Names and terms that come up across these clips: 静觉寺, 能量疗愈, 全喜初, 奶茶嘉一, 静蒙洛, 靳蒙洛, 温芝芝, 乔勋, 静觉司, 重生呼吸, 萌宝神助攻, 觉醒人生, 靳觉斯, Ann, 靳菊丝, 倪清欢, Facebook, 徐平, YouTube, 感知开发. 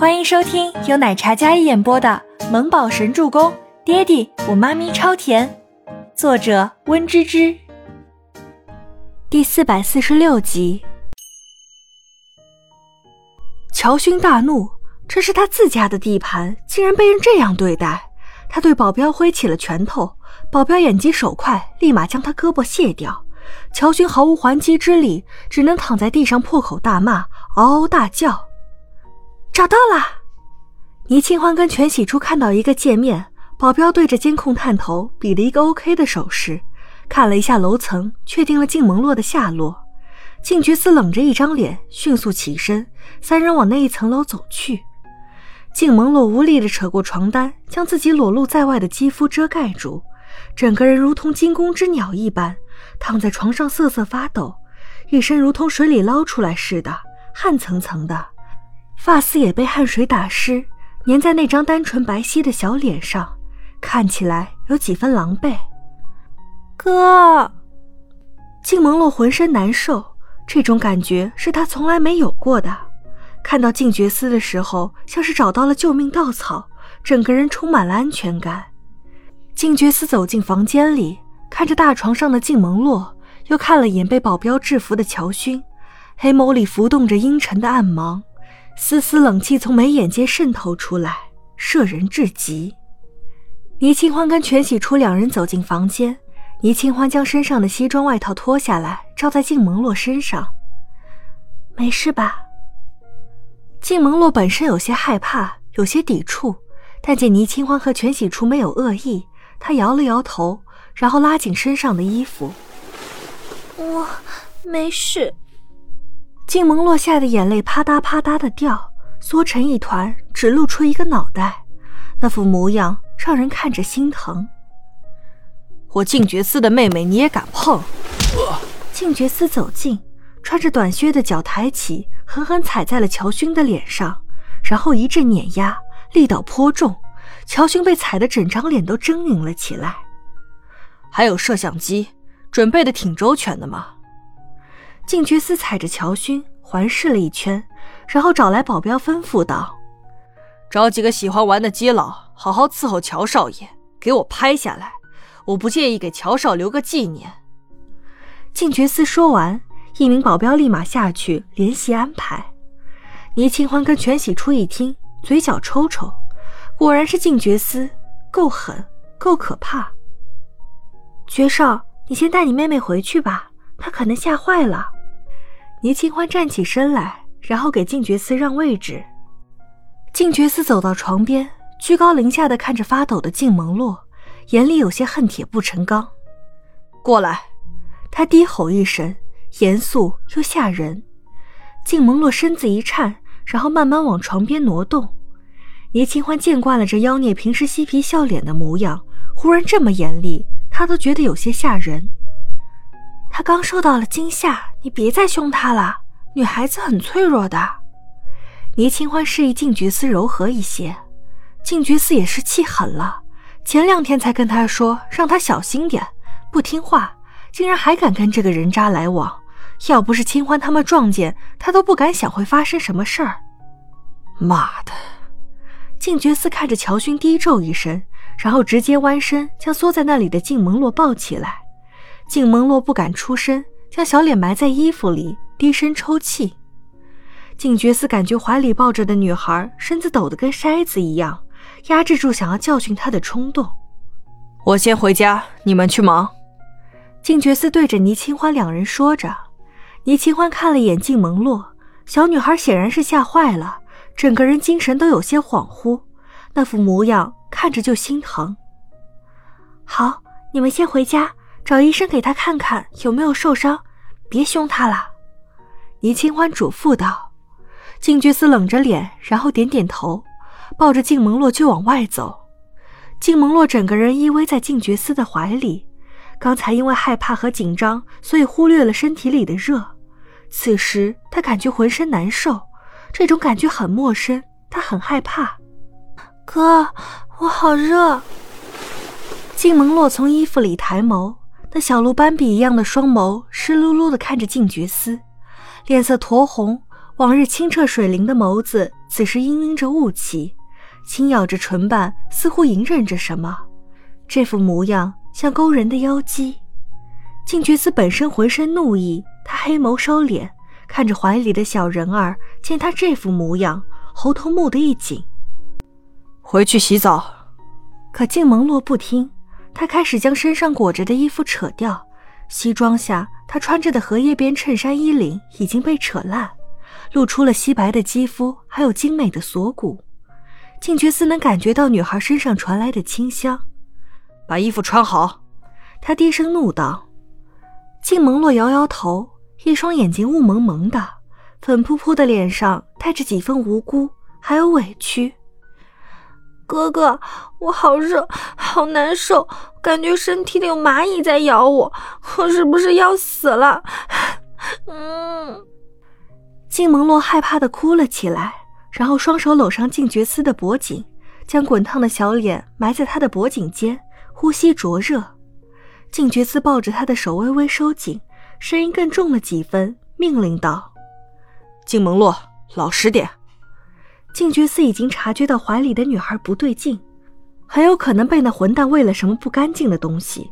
欢迎收听由奶茶嘉一演播的《萌宝神助攻》，爹地我妈咪超甜，作者温芝芝。第446集。乔勋大怒，这是他自家的地盘，竟然被人这样对待。他对保镖挥起了拳头，保镖眼疾手快，立马将他胳膊卸掉。乔勋毫无还击之力，只能躺在地上破口大骂，嗷嗷大叫。找到了！倪清欢跟全喜初看到一个界面，保镖对着监控探头比了一个 OK 的手势，看了一下楼层，确定了静蒙洛的下落。靳菊丝冷着一张脸，迅速起身，三人往那一层楼走去。静蒙洛无力地扯过床单，将自己裸露在外的肌肤遮盖住，整个人如同惊弓之鸟一般躺在床上瑟瑟发抖，一身如同水里捞出来似的汗层层的，发丝也被汗水打湿，粘在那张单纯白皙的小脸上，看起来有几分狼狈。哥，静蒙洛浑身难受，这种感觉是他从来没有过的。看到靳觉斯的时候，像是找到了救命稻草，整个人充满了安全感。靳觉斯走进房间里，看着大床上的靳蒙洛，又看了眼被保镖制服的乔勋，黑眸里浮动着阴沉的暗芒，丝丝冷气从眉眼间渗透出来，摄人至极。倪清欢跟全喜初两人走进房间，倪清欢将身上的西装外套脱下来，罩在靳蒙洛身上。没事吧？靳蒙洛本身有些害怕，有些抵触，但见倪清欢和全喜初没有恶意，他摇了摇头，然后拉紧身上的衣服。我没事。静蒙落下的眼泪啪嗒啪嗒地掉，缩成一团，只露出一个脑袋，那副模样让人看着心疼。我靳觉斯的妹妹你也敢碰？靳觉斯走近，穿着短靴的脚抬起，狠狠踩在了乔勋的脸上，然后一阵碾压，力道颇重，乔勋被踩得整张脸都狰狞了起来。还有摄像机，准备的挺周全的嘛。靳觉斯踩着乔勋环视了一圈，然后找来保镖吩咐道：找几个喜欢玩的基佬，好好伺候乔少爷，给我拍下来，我不介意给乔少留个纪念。靳觉斯说完，一名保镖立马下去联系安排。倪清欢跟全喜初一听，嘴角抽抽，果然是靳觉斯，够狠够可怕。爵少，你先带你妹妹回去吧，她可能吓坏了。倪清欢站起身来，然后给靳觉斯让位置。靳觉斯走到床边，居高临下的看着发抖的靳蒙洛，眼里有些恨铁不成钢。过来！他低吼一声，严肃又吓人。靳蒙洛身子一颤，然后慢慢往床边挪动。倪清欢见惯了这妖孽平时嬉皮笑脸的模样，忽然这么严厉，他都觉得有些吓人。他刚受到了惊吓，你别再凶他了，女孩子很脆弱的。倪清欢示意靳觉斯柔和一些。靳觉斯也是气狠了，前2天才跟他说让他小心点，不听话，竟然还敢跟这个人渣来往，要不是清欢他们撞见，他都不敢想会发生什么事儿。妈的！靳觉斯看着乔勋低咒一声，然后直接弯身将缩在那里的靳蒙洛抱起来。靳蒙洛不敢出声，将小脸埋在衣服里，低声抽泣。靳觉斯感觉怀里抱着的女孩身子抖得跟筛子一样，压制住想要教训她的冲动。我先回家，你们去忙。靳觉斯对着倪清欢两人说着。倪清欢看了眼靳蒙洛，小女孩显然是吓坏了，整个人精神都有些恍惚，那副模样看着就心疼。好，你们先回家，找医生给他看看有没有受伤，别凶他了。倪清欢嘱咐道。靳觉斯冷着脸，然后点点头，抱着靳蒙洛就往外走。靳蒙洛整个人依偎在靳觉斯的怀里，刚才因为害怕和紧张，所以忽略了身体里的热，此时他感觉浑身难受，这种感觉很陌生，他很害怕。哥，我好热。靳蒙洛从衣服里抬眸，那小鹿斑比一样的双眸湿漉漉地看着靳觉斯，脸色酡红，往日清澈水灵的眸子此时氤氲着雾气，轻咬着唇瓣，似乎隐忍着什么。这副模样像勾人的妖姬。静觉寺本身浑身怒意，他黑眸收敛，看着怀里的小人儿，见他这副模样，喉头蓦地一紧。回去洗澡。可静蒙洛不听，他开始将身上裹着的衣服扯掉，西装下他穿着的荷叶边衬衫衣领已经被扯烂，露出了皙白的肌肤，还有精美的锁骨。静觉寺能感觉到女孩身上传来的清香。把衣服穿好，他低声怒道。静蒙洛摇摇头，一双眼睛雾蒙蒙的，粉扑扑的脸上带着几分无辜还有委屈。哥哥，我好热好难受，感觉身体里有蚂蚁在咬我，我是不是要死了？静蒙洛害怕地哭了起来，然后双手搂上静觉司的脖颈，将滚烫的小脸埋在他的脖颈间，呼吸灼热。静觉司抱着他的手微微收紧，声音更重了几分，命令道：静蒙洛，老实点。静觉司已经察觉到怀里的女孩不对劲，很有可能被那混蛋喂了什么不干净的东西，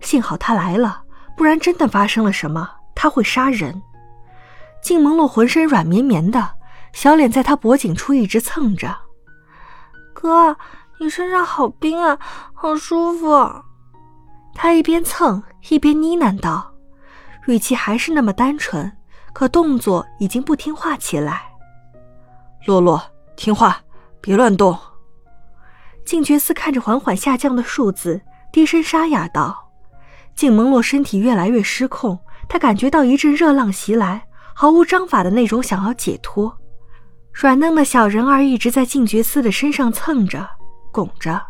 幸好他来了，不然真的发生了什么，他会杀人。静蒙洛浑身软绵绵的，小脸在他脖颈处一直蹭着。哥，你身上好冰啊，好舒服。他一边蹭一边呢喃道，语气还是那么单纯，可动作已经不听话起来。洛洛，听话，别乱动。静觉司看着缓缓下降的数字，低声沙哑道。静蒙洛身体越来越失控，他感觉到一阵热浪袭来，毫无章法的那种想要解脱。软嫩的小人儿一直在静觉司的身上蹭着拱着，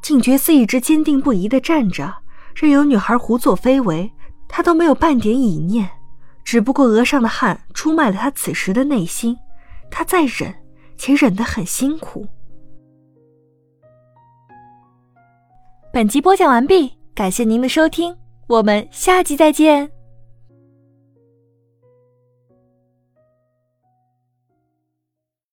静觉司一直坚定不移地站着，任由女孩胡作非为，他都没有半点意念，只不过额上的汗出卖了他此时的内心，他在忍，且忍得很辛苦。本集播讲完毕，感谢您的收听，我们下集再见。